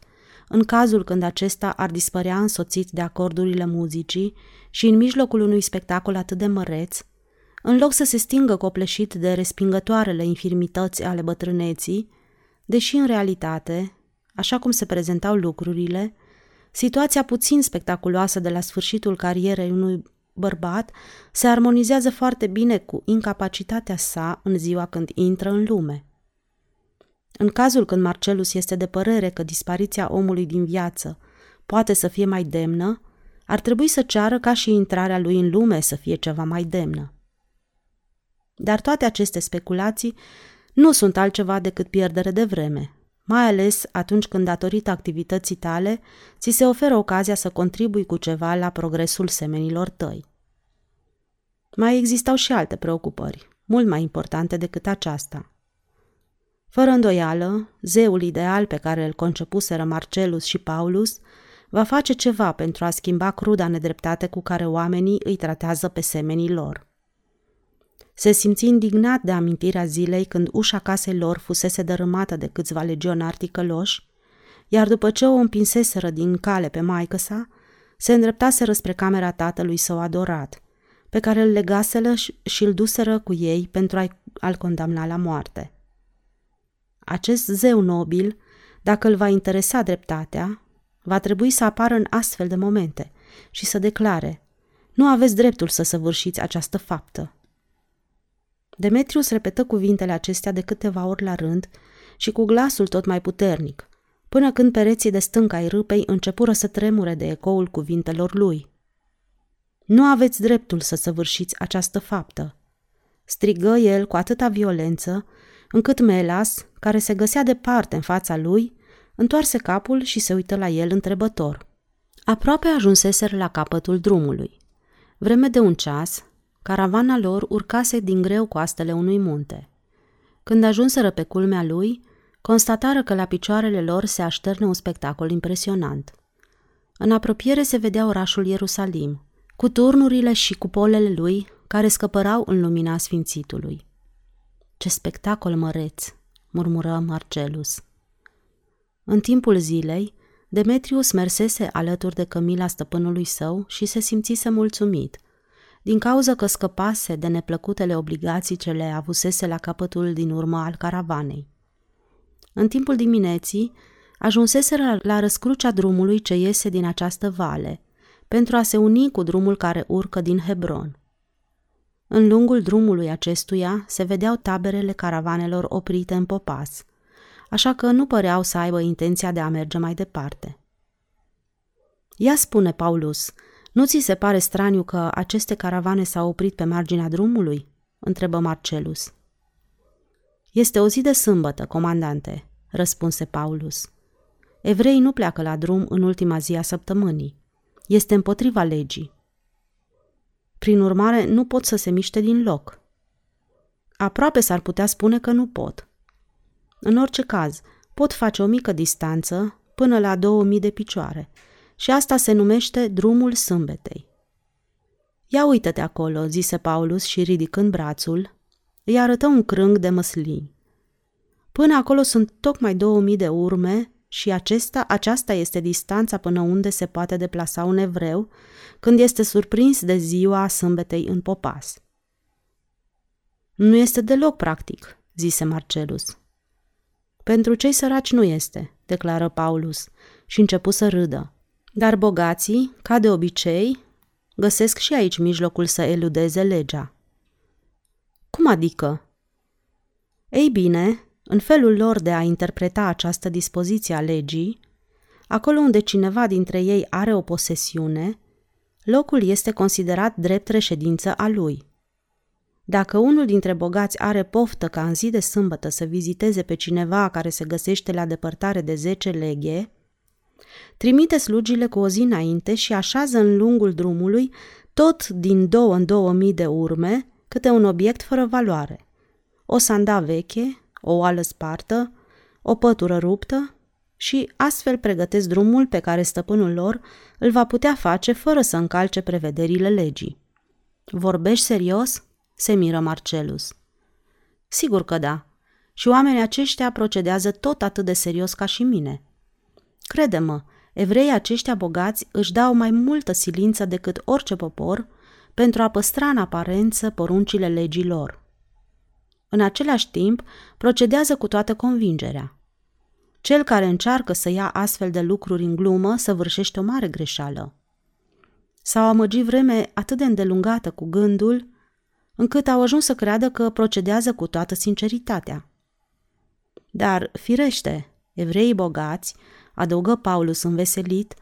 în cazul când acesta ar dispărea însoțit de acordurile muzicii și în mijlocul unui spectacol atât de măreț, în loc să se stingă copleșit de respingătoarele infirmități ale bătrâneții, deși în realitate, așa cum se prezentau lucrurile, situația puțin spectaculoasă de la sfârșitul carierei unui bărbat se armonizează foarte bine cu incapacitatea sa în ziua când intră în lume. În cazul când Marcellus este de părere că dispariția omului din viață poate să fie mai demnă, ar trebui să ceară ca și intrarea lui în lume să fie ceva mai demnă. Dar toate aceste speculații nu sunt altceva decât pierdere de vreme, mai ales atunci când, datorită activității tale, ți se oferă ocazia să contribui cu ceva la progresul semenilor tăi. Mai existau și alte preocupări, mult mai importante decât aceasta. Fără îndoială, zeul ideal pe care îl concepuseră Marcellus și Paulus va face ceva pentru a schimba cruda nedreptate cu care oamenii îi tratează pe semenii lor. Se simți indignat de amintirea zilei când ușa casei lor fusese dărâmată de câțiva legionari ticăloși, iar după ce o împinseseră din cale pe maică-sa, se îndreptaseră spre camera tatălui său adorat, pe care îl legaseră și îl duseră cu ei pentru a-l condamna la moarte. Acest zeu nobil, dacă îl va interesa dreptatea, va trebui să apară în astfel de momente și să declare: nu aveți dreptul să săvârșiți această faptă. Demetrius repetă cuvintele acestea de câteva ori la rând și cu glasul tot mai puternic, până când pereții de stânca ai râpei începură să tremure de ecoul cuvintelor lui. Nu aveți dreptul să săvârșiți această faptă, strigă el cu atâta violență, încât Melas, care se găsea departe în fața lui, întoarse capul și se uită la el întrebător. Aproape ajunseseră la capătul drumului. Vreme de un ceas, caravana lor urcase din greu coastele unui munte. Când ajunseră pe culmea lui, constatară că la picioarele lor se așterne un spectacol impresionant. În apropiere se vedea orașul Ierusalim, cu turnurile și cupolele lui care scăpărau în lumina sfințitului. "Ce spectacol măreț!" murmură Marcellus. În timpul zilei, Demetrius mersese alături de cămila stăpânului său și se simțise mulțumit, din cauza că scăpase de neplăcutele obligații ce le avusese la capătul din urmă al caravanei. În timpul dimineții, ajunseseră la răscrucea drumului ce iese din această vale, pentru a se uni cu drumul care urcă din Hebron. În lungul drumului acestuia se vedeau taberele caravanelor oprite în popas, așa că nu păreau să aibă intenția de a merge mai departe. "Ia spune, Paulus, nu ți se pare straniu că aceste caravane s-au oprit pe marginea drumului?" întrebă Marcellus. Este o zi de sâmbătă, comandante, răspunse Paulus. Evreii nu pleacă la drum în ultima zi a săptămânii. Este împotriva legii. Prin urmare, nu pot să se miște din loc. Aproape s-ar putea spune că nu pot. În orice caz, pot face o mică distanță până la două mii de picioare și asta se numește drumul sâmbetei. Ia uită-te acolo, zise Paulus și ridicând brațul, îi arătă un crâng de măslini. Până acolo sunt tocmai două mii de urme și acesta, aceasta este distanța până unde se poate deplasa un evreu când este surprins de ziua sâmbetei în popas. Nu este deloc practic, zise Marcellus. Pentru cei săraci nu este, declară Paulus și începu să râdă. Dar bogații, ca de obicei, găsesc și aici mijlocul să eludeze legea. Cum adică? Ei bine, în felul lor de a interpreta această dispoziție a legii, acolo unde cineva dintre ei are o posesiune, locul este considerat drept reședință a lui. Dacă unul dintre bogați are poftă ca în zi de sâmbătă să viziteze pe cineva care se găsește la depărtare de zece leghe, trimite slugile cu o zi înainte și așează în lungul drumului, tot din două în două mii de urme, câte un obiect fără valoare. O sanda veche, o oală spartă, o pătură ruptă și astfel pregătesc drumul pe care stăpânul lor îl va putea face fără să încalce prevederile legii. Vorbești serios? Se miră Marcellus. Sigur că da. Și oamenii aceștia procedează tot atât de serios ca și mine. Crede-mă, evreii aceștia bogați își dau mai multă silință decât orice popor pentru a păstra în aparență poruncile legii lor. În același timp, procedează cu toată convingerea. Cel care încearcă să ia astfel de lucruri în glumă săvârșește o mare greșeală. S-au amăgit vreme atât de îndelungată cu gândul, încât au ajuns să creadă că procedează cu toată sinceritatea. Dar, firește, evreii bogați, adăugă Paulus înveselit,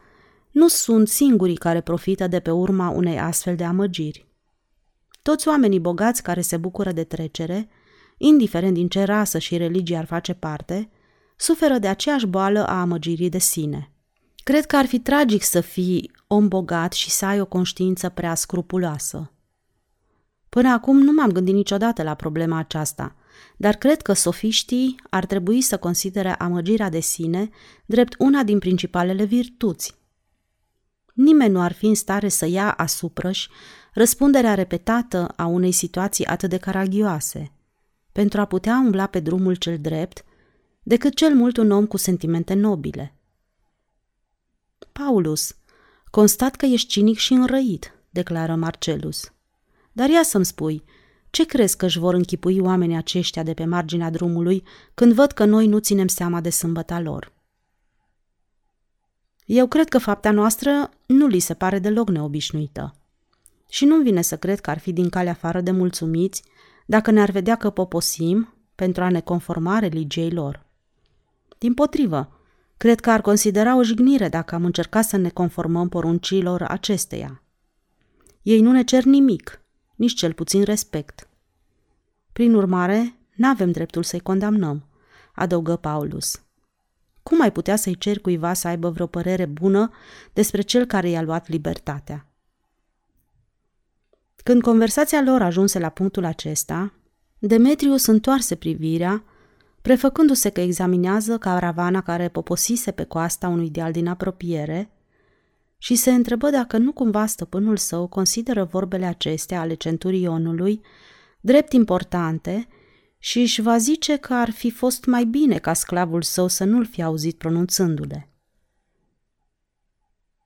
nu sunt singurii care profită de pe urma unei astfel de amăgiri. Toți oamenii bogați care se bucură de trecere, indiferent din ce rasă și religie ar face parte, suferă de aceeași boală a amăgirii de sine. Cred că ar fi tragic să fii om bogat și să ai o conștiință prea scrupuloasă. Până acum nu m-am gândit niciodată la problema aceasta, dar cred că sofiștii ar trebui să considere amăgirea de sine drept una din principalele virtuți. Nimeni nu ar fi în stare să ia asupra-și răspunderea repetată a unei situații atât de caragioase, pentru a putea umbla pe drumul cel drept, decât cel mult un om cu sentimente nobile. Paulus, constat că ești cinic și înrăit, declară Marcellus. Dar ia să-mi spui, ce crezi că își vor închipui oamenii aceștia de pe marginea drumului când văd că noi nu ținem seama de sâmbăta lor? Eu cred că fapta noastră nu li se pare deloc neobișnuită. Și nu-mi vine să cred că ar fi din calea afară de mulțumiți dacă ne-ar vedea că poposim pentru a ne conforma religiei lor. Dimpotrivă, cred că ar considera o jignire dacă am încercat să ne conformăm poruncilor acesteia. Ei nu ne cer nimic, nici cel puțin respect. Prin urmare, n-avem dreptul să-i condamnăm, adăugă Paulus. Cum ai putea să-i ceri cuiva să aibă vreo părere bună despre cel care i-a luat libertatea? Când conversația lor ajunse la punctul acesta, Demetrius întoarse privirea, prefăcându-se că examinează caravana care poposise pe coasta unui deal din apropiere, și se întrebă dacă nu cumva stăpânul său consideră vorbele acestea ale centurionului drept importante și își va zice că ar fi fost mai bine ca sclavul său să nu-l fi auzit pronunțându-le.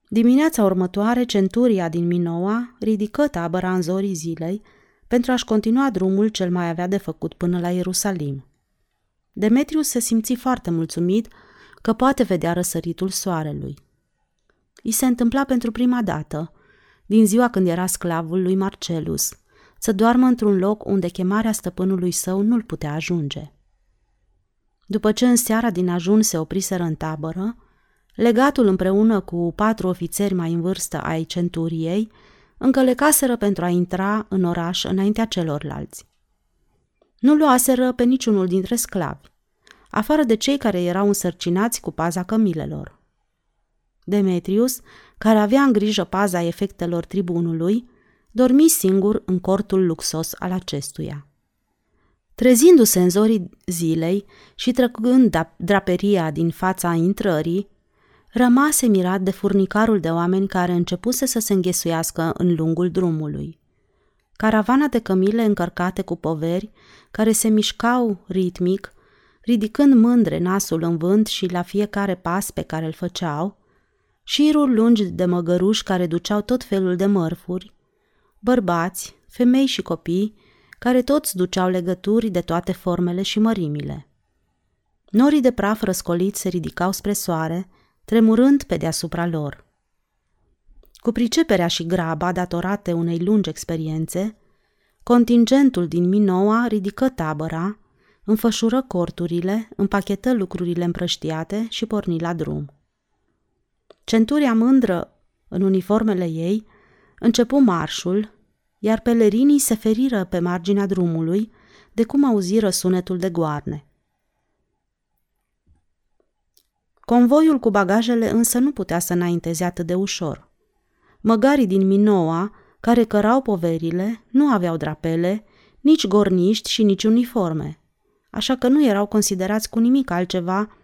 Dimineața următoare, centuria din Minoa ridică tabăra în zorii zilei pentru a-și continua drumul ce mai avea de făcut până la Ierusalim. Demetrius se simți foarte mulțumit că poate vedea răsăritul soarelui. I se întâmpla pentru prima dată, din ziua când era sclavul lui Marcellus, să doarmă într-un loc unde chemarea stăpânului său nu-l putea ajunge. După ce în seara din ajun se opriseră în tabără, legatul împreună cu patru ofițeri mai în vârstă ai centuriei încălecaseră pentru a intra în oraș înaintea celorlalți. nu luaseră pe niciunul dintre sclavi, afară de cei care erau însărcinați cu paza cămilelor. Demetrius, care avea în grijă paza efectelor tribunului, dormi singur în cortul luxos al acestuia. Trezindu-se în zorii zilei și trăcând draperia din fața intrării, rămase mirat de furnicarul de oameni care începuse să se înghesuiască în lungul drumului. Caravana de cămile încărcate cu poveri, care se mișcau ritmic, ridicând mândre nasul în vânt și la fiecare pas pe care îl făceau, șiruri lungi de măgăruși care duceau tot felul de mărfuri, bărbați, femei și copii, care toți duceau legături de toate formele și mărimile. Norii de praf răscolit se ridicau spre soare, tremurând pe deasupra lor. Cu priceperea și graba datorate unei lungi experiențe, contingentul din Minoa ridică tabăra, înfășură corturile, împachetă lucrurile împrăștiate și porni la drum. Centuria mândră, în uniformele ei, începu marșul, iar pelerinii se feriră pe marginea drumului de cum auziră sunetul de goarne. Convoiul cu bagajele însă nu putea să înainteze atât de ușor. Măgarii din Minoa, care cărau poverile, nu aveau drapele, nici gorniști și nici uniforme, așa că nu erau considerați cu nimic altceva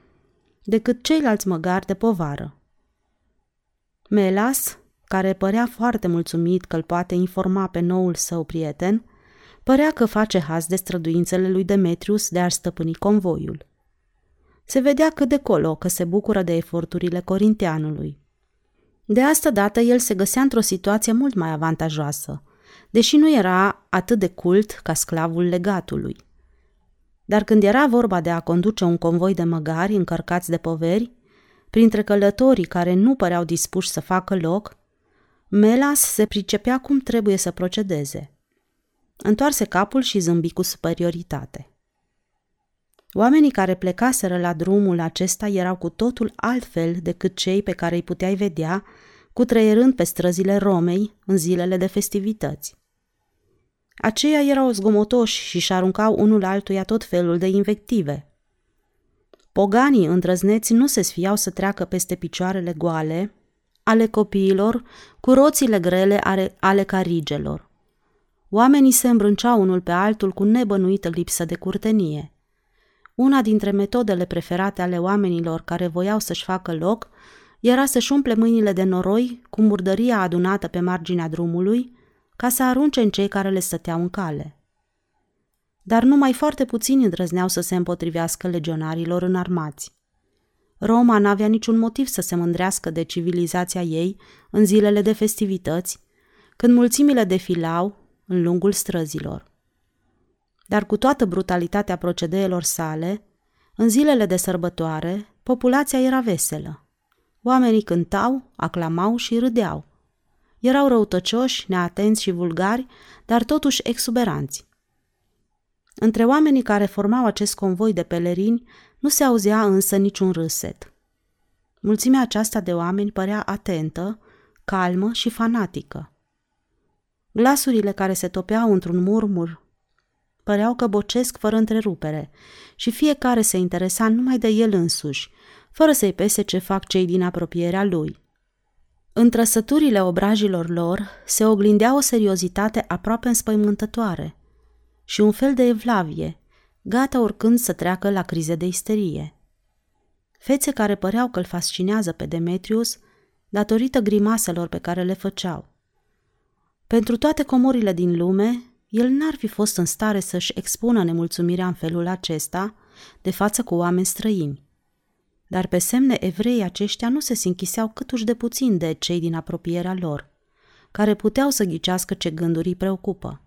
decât ceilalți măgari de povară. Melas, care părea foarte mulțumit că îl poate informa pe noul său prieten, părea că face haz de străduințele lui Demetrius de a-și stăpâni convoiul. Se vedea cât de colo că se bucură de eforturile corinteanului. De asta dată el se găsea într-o situație mult mai avantajoasă, deși nu era atât de cult ca sclavul legatului. Dar când era vorba de a conduce un convoi de măgari încărcați de poveri, printre călătorii care nu păreau dispuși să facă loc, Melas se pricepea cum trebuie să procedeze. Întoarse capul și zâmbi cu superioritate. Oamenii care plecaseră la drumul acesta erau cu totul altfel decât cei pe care îi puteai vedea cutreierând pe străzile Romei în zilele de festivități. Aceia erau zgomotoși și își aruncau unul altuia tot felul de invective. Poganii îndrăzneți nu se sfiau să treacă peste picioarele goale ale copiilor cu roțile grele ale carigelor. Oamenii se îmbrânceau unul pe altul cu nebănuită lipsă de curtenie. Una dintre metodele preferate ale oamenilor care voiau să-și facă loc era să-și umple mâinile de noroi cu murdăria adunată pe marginea drumului ca să arunce în cei care le stăteau în cale. Dar numai foarte puțini îndrăzneau să se împotrivească legionarilor înarmați. Roma n-avea niciun motiv să se mândrească de civilizația ei în zilele de festivități, când mulțimile defilau în lungul străzilor. Dar cu toată brutalitatea procedeelor sale, în zilele de sărbătoare, populația era veselă. Oamenii cântau, aclamau și râdeau. Erau răutăcioși, neatenți și vulgari, dar totuși exuberanți. Între oamenii care formau acest convoi de pelerini nu se auzea însă niciun râset. Mulțimea aceasta de oameni părea atentă, calmă și fanatică. Glasurile care se topeau într-un murmur păreau că bocesc fără întrerupere și fiecare se interesa numai de el însuși, fără să-i pese ce fac cei din apropierea lui. În trăsăturile obrajilor lor se oglindea o seriozitate aproape înspăimântătoare și un fel de evlavie, gata oricând să treacă la crize de isterie. Fețe care păreau că îl fascinează pe Demetrius datorită grimaselor pe care le făceau. Pentru toate comorile din lume, el n-ar fi fost în stare să-și expună nemulțumirea în felul acesta de față cu oameni străini. Dar pe semne evrei aceștia nu se sinchiseau câtuși de puțin de cei din apropierea lor, care puteau să ghicească ce gânduri îi preocupă.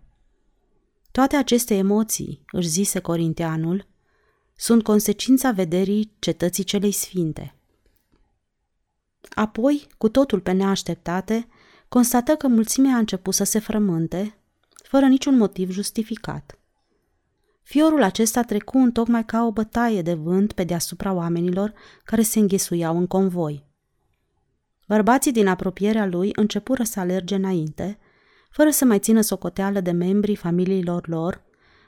Toate aceste emoții, își zise corinteanul, sunt consecința vederii cetății celei sfinte. Apoi, cu totul pe neașteptate, constată că mulțimea a început să se frământe, fără niciun motiv justificat. Fiorul acesta trecu întocmai ca o bătaie de vânt pe deasupra oamenilor care se înghesuiau în convoi. Bărbații din apropierea lui începură să alerge înainte, fără să mai țină socoteală de membrii familiilor lor,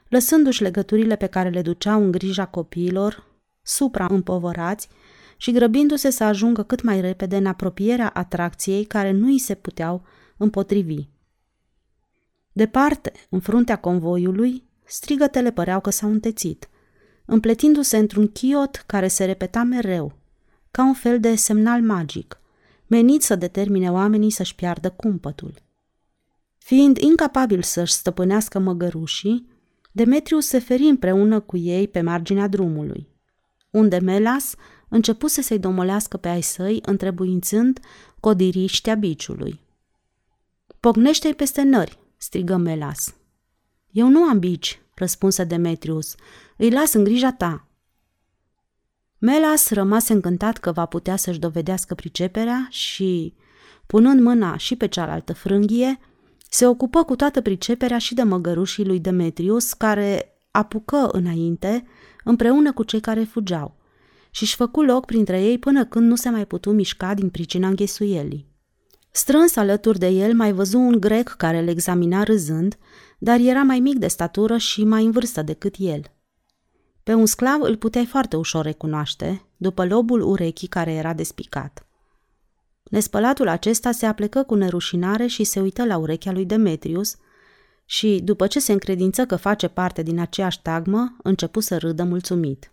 lăsându-și legăturile pe care le duceau în grija copiilor, supra-împovărați și grăbindu-se să ajungă cât mai repede în apropierea atracției care nu îi se puteau împotrivi. Departe, în fruntea convoiului, strigătele păreau că s-au întețit, împletindu-se într-un chiot care se repeta mereu, ca un fel de semnal magic, menit să determine oamenii să-și piardă cumpătul. Fiind incapabil să-și stăpânească măgărușii, Demetrius se feri împreună cu ei pe marginea drumului, unde Melas începuse să-i domolească pe ai săi, întrebuințând codiriștea biciului. "Pocnește-i peste nări!" strigă Melas. "Eu nu am bici," răspunse Demetrius, "îi las în grija ta." Melas rămase încântat că va putea să-și dovedească priceperea și, punând mâna și pe cealaltă frânghie, se ocupă cu toată priceperea și de măgărușii lui Demetrius, care apucă înainte împreună cu cei care fugeau și-și făcu loc printre ei până când nu se mai putu mișca din pricina înghesuielii. Strâns alături de el mai văzu un grec care îl examina râzând, dar era mai mic de statură și mai în vârstă decât el. Pe un sclav îl puteai foarte ușor recunoaște, după lobul urechii care era despicat. Nespălatul acesta se aplecă cu nerușinare și se uită la urechea lui Demetrius și, după ce se încredință că face parte din aceeași tagmă, începu să râdă mulțumit.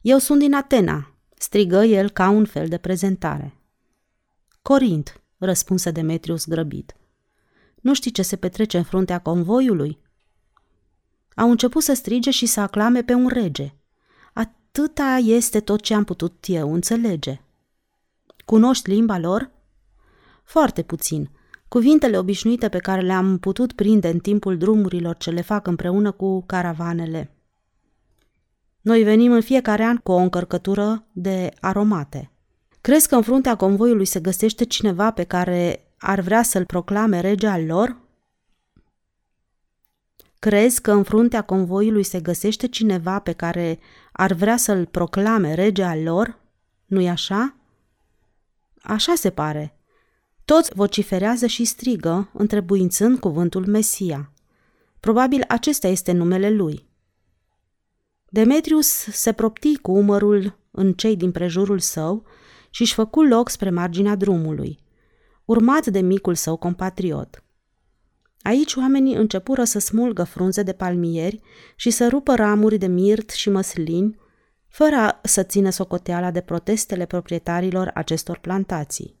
"Eu sunt din Atena," strigă el ca un fel de prezentare. "Corint," răspunse Demetrius grăbit. "Nu știi ce se petrece în fruntea convoiului?" Au început să strige și să aclame pe un rege. Atâta este tot ce am putut eu înțelege. "Cunoști limba lor?" "Foarte puțin. Cuvintele obișnuite pe care le-am putut prinde în timpul drumurilor ce le fac împreună cu caravanele. Noi venim în fiecare an cu o încărcătură de aromate. Crezi că în fruntea convoiului se găsește cineva pe care ar vrea să-l proclame rege al lor? Crezi că în fruntea convoiului se găsește cineva pe care ar vrea să-l proclame rege al lor? Nu-i așa?" "Așa se pare." Toți vociferează și strigă, întrebuințând cuvântul Mesia. Probabil acesta este numele lui. Demetrius se propti cu umărul în cei din prejurul său și-și făcu loc spre marginea drumului, urmat de micul său compatriot. Aici oamenii începură să smulgă frunze de palmieri și să rupă ramuri de mirt și măslin, fără să țină socoteala de protestele proprietarilor acestor plantații.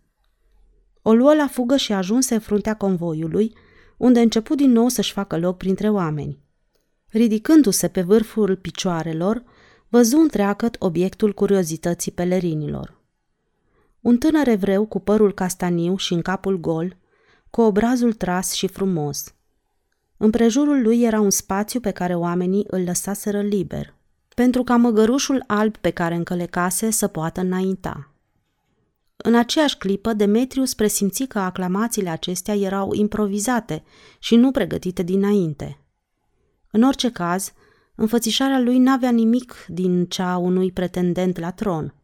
O luă la fugă și ajunse în fruntea convoiului, unde începu din nou să-și facă loc printre oameni. Ridicându-se pe vârful picioarelor, văzu întreagăt obiectul curiozității pelerinilor. Un tânăr evreu cu părul castaniu și în capul gol, cu obrazul tras și frumos. Împrejurul lui era un spațiu pe care oamenii îl lăsaseră liber, pentru ca măgărușul alb pe care încălecase să poată înainta. În aceeași clipă, Demetrius presimți că aclamațiile acestea erau improvizate și nu pregătite dinainte. În orice caz, înfățișarea lui n-avea nimic din cea unui pretendent la tron.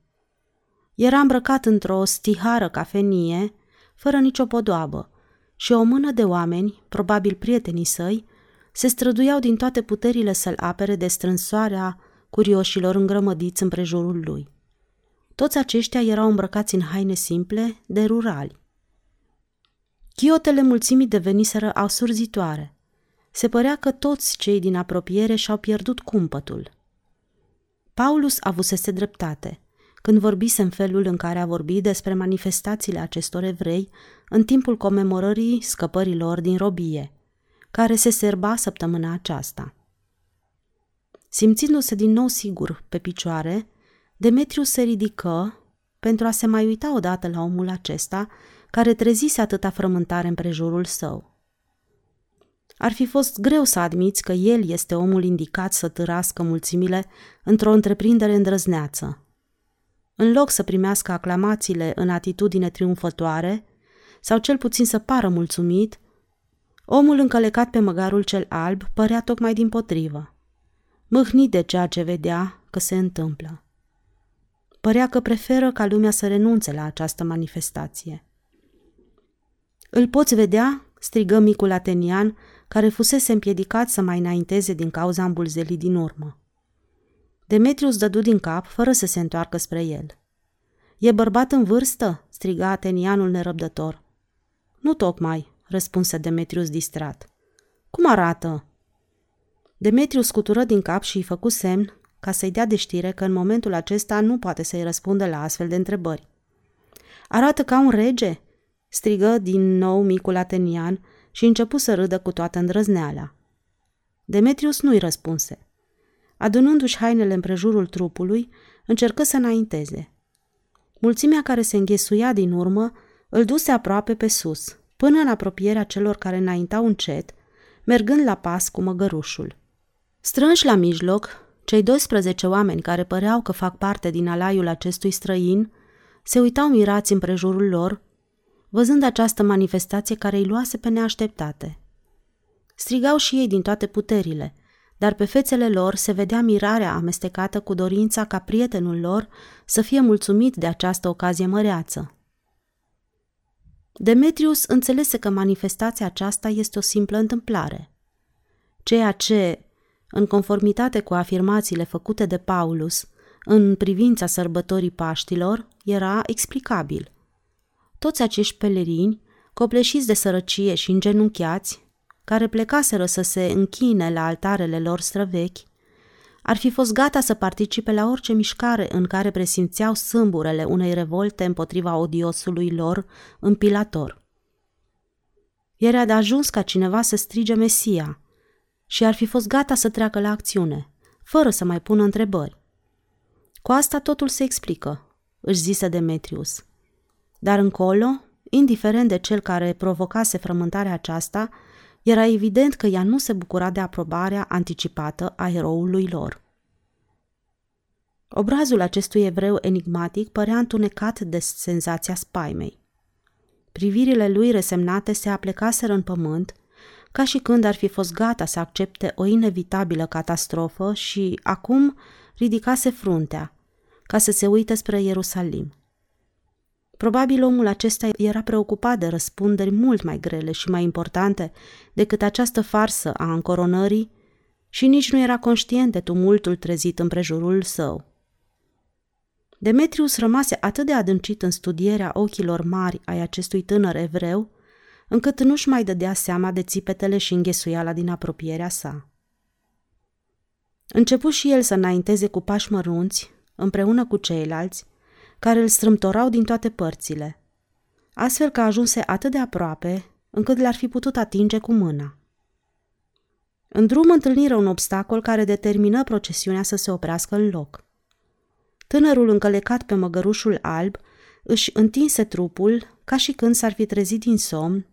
Era îmbrăcat într-o stihară cafenie, fără nicio podoabă, și o mână de oameni, probabil prietenii săi, se străduiau din toate puterile să-l apere de strânsoarea curioșilor îngrămădiți împrejurul lui. Toți aceștia erau îmbrăcați în haine simple, de rurali. Chiotele mulțimii deveniseră asurzitoare. Se părea că toți cei din apropiere și-au pierdut cumpătul. Paulus avusese dreptate când vorbise în felul în care a vorbit despre manifestațiile acestor evrei în timpul comemorării scăpărilor din robie, care se serba săptămâna aceasta. Simțindu-se din nou sigur pe picioare, Demetrius se ridică pentru a se mai uita odată la omul acesta care trezise atâta frământare împrejurul său. Ar fi fost greu să admiți că el este omul indicat să târască mulțimile într-o întreprindere îndrăzneață. În loc să primească aclamațiile în atitudine triumfătoare, sau cel puțin să pară mulțumit, omul încălecat pe măgarul cel alb părea tocmai dimpotrivă, mâhnit de ceea ce vedea că se întâmplă. Părea că preferă ca lumea să renunțe la această manifestație. "Îl poți vedea?" strigă micul atenian, care fusese împiedicat să mai înainteze din cauza îmbulzelii din urmă. Demetrius dădu din cap fără să se întoarcă spre el. „E bărbat în vârstă?" striga atenianul nerăbdător. „Nu tocmai," răspunse Demetrius distrat. „Cum arată?" Demetrius scutură din cap și îi făcu semn ca să-i dea de știre că în momentul acesta nu poate să-i răspundă la astfel de întrebări. „Arată ca un rege?" strigă din nou micul atenian și începu să râdă cu toată îndrăzneala. Demetrius nu-i răspunse. Adunându-și hainele împrejurul trupului, încercă să înainteze. Mulțimea care se înghesuia din urmă îl duse aproape pe sus, până în apropierea celor care înaintau încet, mergând la pas cu măgărușul. Strânși la mijloc, cei doisprezece oameni care păreau că fac parte din alaiul acestui străin se uitau mirați împrejurul lor, văzând această manifestație care îi luase pe neașteptate. Strigau și ei din toate puterile, dar pe fețele lor se vedea mirarea amestecată cu dorința ca prietenul lor să fie mulțumit de această ocazie măreață. Demetrius înțelese că manifestația aceasta este o simplă întâmplare. Ceea ce, în conformitate cu afirmațiile făcute de Paulus în privința sărbătorii Paștilor, era explicabil. Toți acești pelerini, copleșiți de sărăcie și îngenunchiați, care plecaseră să se închine la altarele lor străvechi, ar fi fost gata să participe la orice mișcare în care presimțeau sâmburele unei revolte împotriva odiosului lor în Pilator. Era de ajuns ca cineva să strige Mesia și ar fi fost gata să treacă la acțiune, fără să mai pună întrebări. Cu asta totul se explică, își zise Demetrius. Dar încolo, indiferent de cel care provocase frământarea aceasta, era evident că ea nu se bucura de aprobarea anticipată a eroului lor. Obrazul acestui evreu enigmatic părea întunecat de senzația spaimei. Privirile lui resemnate se aplecaseră în pământ, ca și când ar fi fost gata să accepte o inevitabilă catastrofă și acum ridicase fruntea, ca să se uite spre Ierusalim. Probabil omul acesta era preocupat de răspunderi mult mai grele și mai importante decât această farsă a încoronării și nici nu era conștient de tumultul trezit împrejurul său. Demetrius rămase atât de adâncit în studierea ochilor mari ai acestui tânăr evreu, încât nu-și mai dădea seama de țipetele și înghesuiala din apropierea sa. Începu și el să înainteze cu pași mărunți, împreună cu ceilalți, care îl strâmtorau din toate părțile, astfel că ajunse atât de aproape încât le-ar fi putut atinge cu mâna. În drum întâlniră un obstacol care determină procesiunea să se oprească în loc. Tânărul încălecat pe măgărușul alb își întinse trupul ca și când s-ar fi trezit din somn,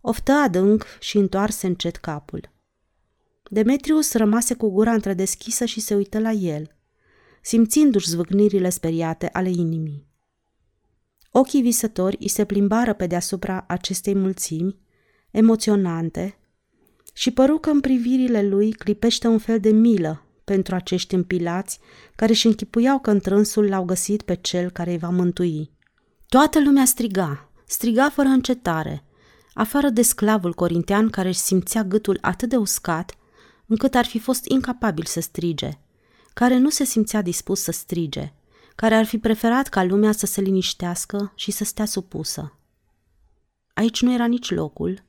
oftă adânc și întoarse încet capul. Demetrius rămase cu gura întredeschisă și se uită la el, simțindu-și zvâcnirile speriate ale inimii. Ochii visători îi se plimbară pe deasupra acestei mulțimi, emoționante, și păru că în privirile lui clipește un fel de milă pentru acești împilați care își închipuiau că întrânsul l-au găsit pe cel care îi va mântui. Toată lumea striga, striga fără încetare, afară de sclavul corintean care își simțea gâtul atât de uscat încât ar fi fost incapabil să strige, care nu se simțea dispus să strige, care ar fi preferat ca lumea să se liniștească și să stea supusă. Aici nu era nici locul,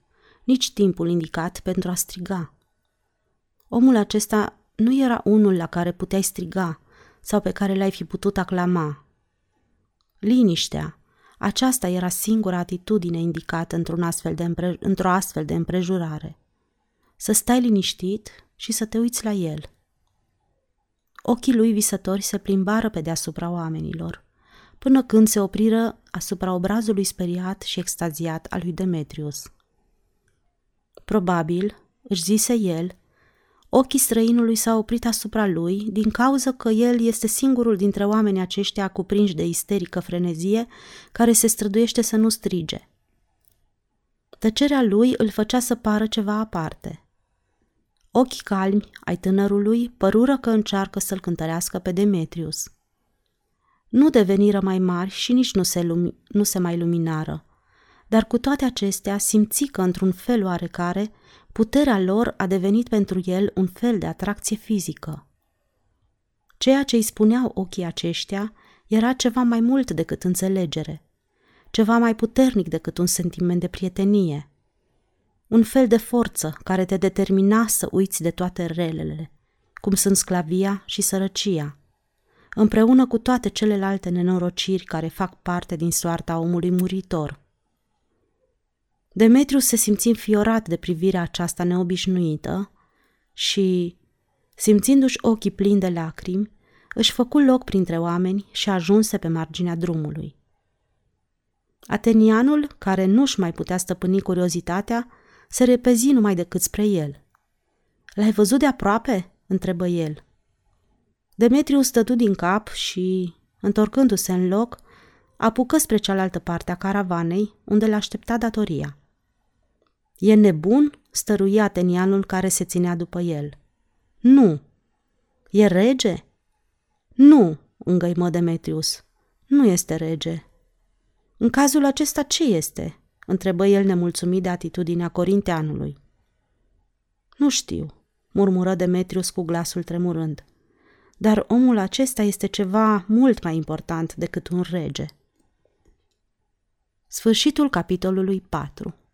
nici timpul indicat pentru a striga. Omul acesta nu era unul la care puteai striga sau pe care l-ai fi putut aclama. Liniștea, aceasta era singura atitudine indicată într-un astfel de împre- într-o astfel de împrejurare. Să stai liniștit și să te uiți la el. Ochii lui visători se plimbară pe deasupra oamenilor, până când se opriră asupra obrazului speriat și extaziat al lui Demetrius. Probabil, își zise el, ochii străinului s-au oprit asupra lui din cauză că el este singurul dintre oamenii aceștia cuprinși de isterică frenezie care se străduiește să nu strige. Tăcerea lui îl făcea să pară ceva aparte. Ochii calmi ai tânărului părură că încearcă să-l cântărească pe Demetrius. Nu deveniră mai mari și nici nu se, lumi- nu se mai luminară, dar cu toate acestea simți că, într-un fel oarecare, puterea lor a devenit pentru el un fel de atracție fizică. Ceea ce îi spuneau ochii aceștia era ceva mai mult decât înțelegere, ceva mai puternic decât un sentiment de prietenie, un fel de forță care te determina să uiți de toate relele, cum sunt sclavia și sărăcia, împreună cu toate celelalte nenorociri care fac parte din soarta omului muritor. Demetrius se simți înfiorat de privirea aceasta neobișnuită și, simțindu-și ochii plini de lacrimi, își făcu loc printre oameni și ajunse pe marginea drumului. Atenianul, care nu-și mai putea stăpâni curiozitatea, se repezi numai decât spre el. "L-ai văzut de aproape?" întrebă el. Demetrius stătu din cap și, întorcându-se în loc, apucă spre cealaltă parte a caravanei, unde l-aștepta datoria. "E nebun?" stăruia atenianul care se ținea după el. "Nu." "E rege?" "Nu," îngăimă Demetrius. "Nu este rege." "În cazul acesta ce este?" întrebă el nemulțumit de atitudinea corinteanului. "Nu știu," murmură Demetrius cu glasul tremurând. "Dar omul acesta este ceva mult mai important decât un rege." Sfârșitul capitolului patru.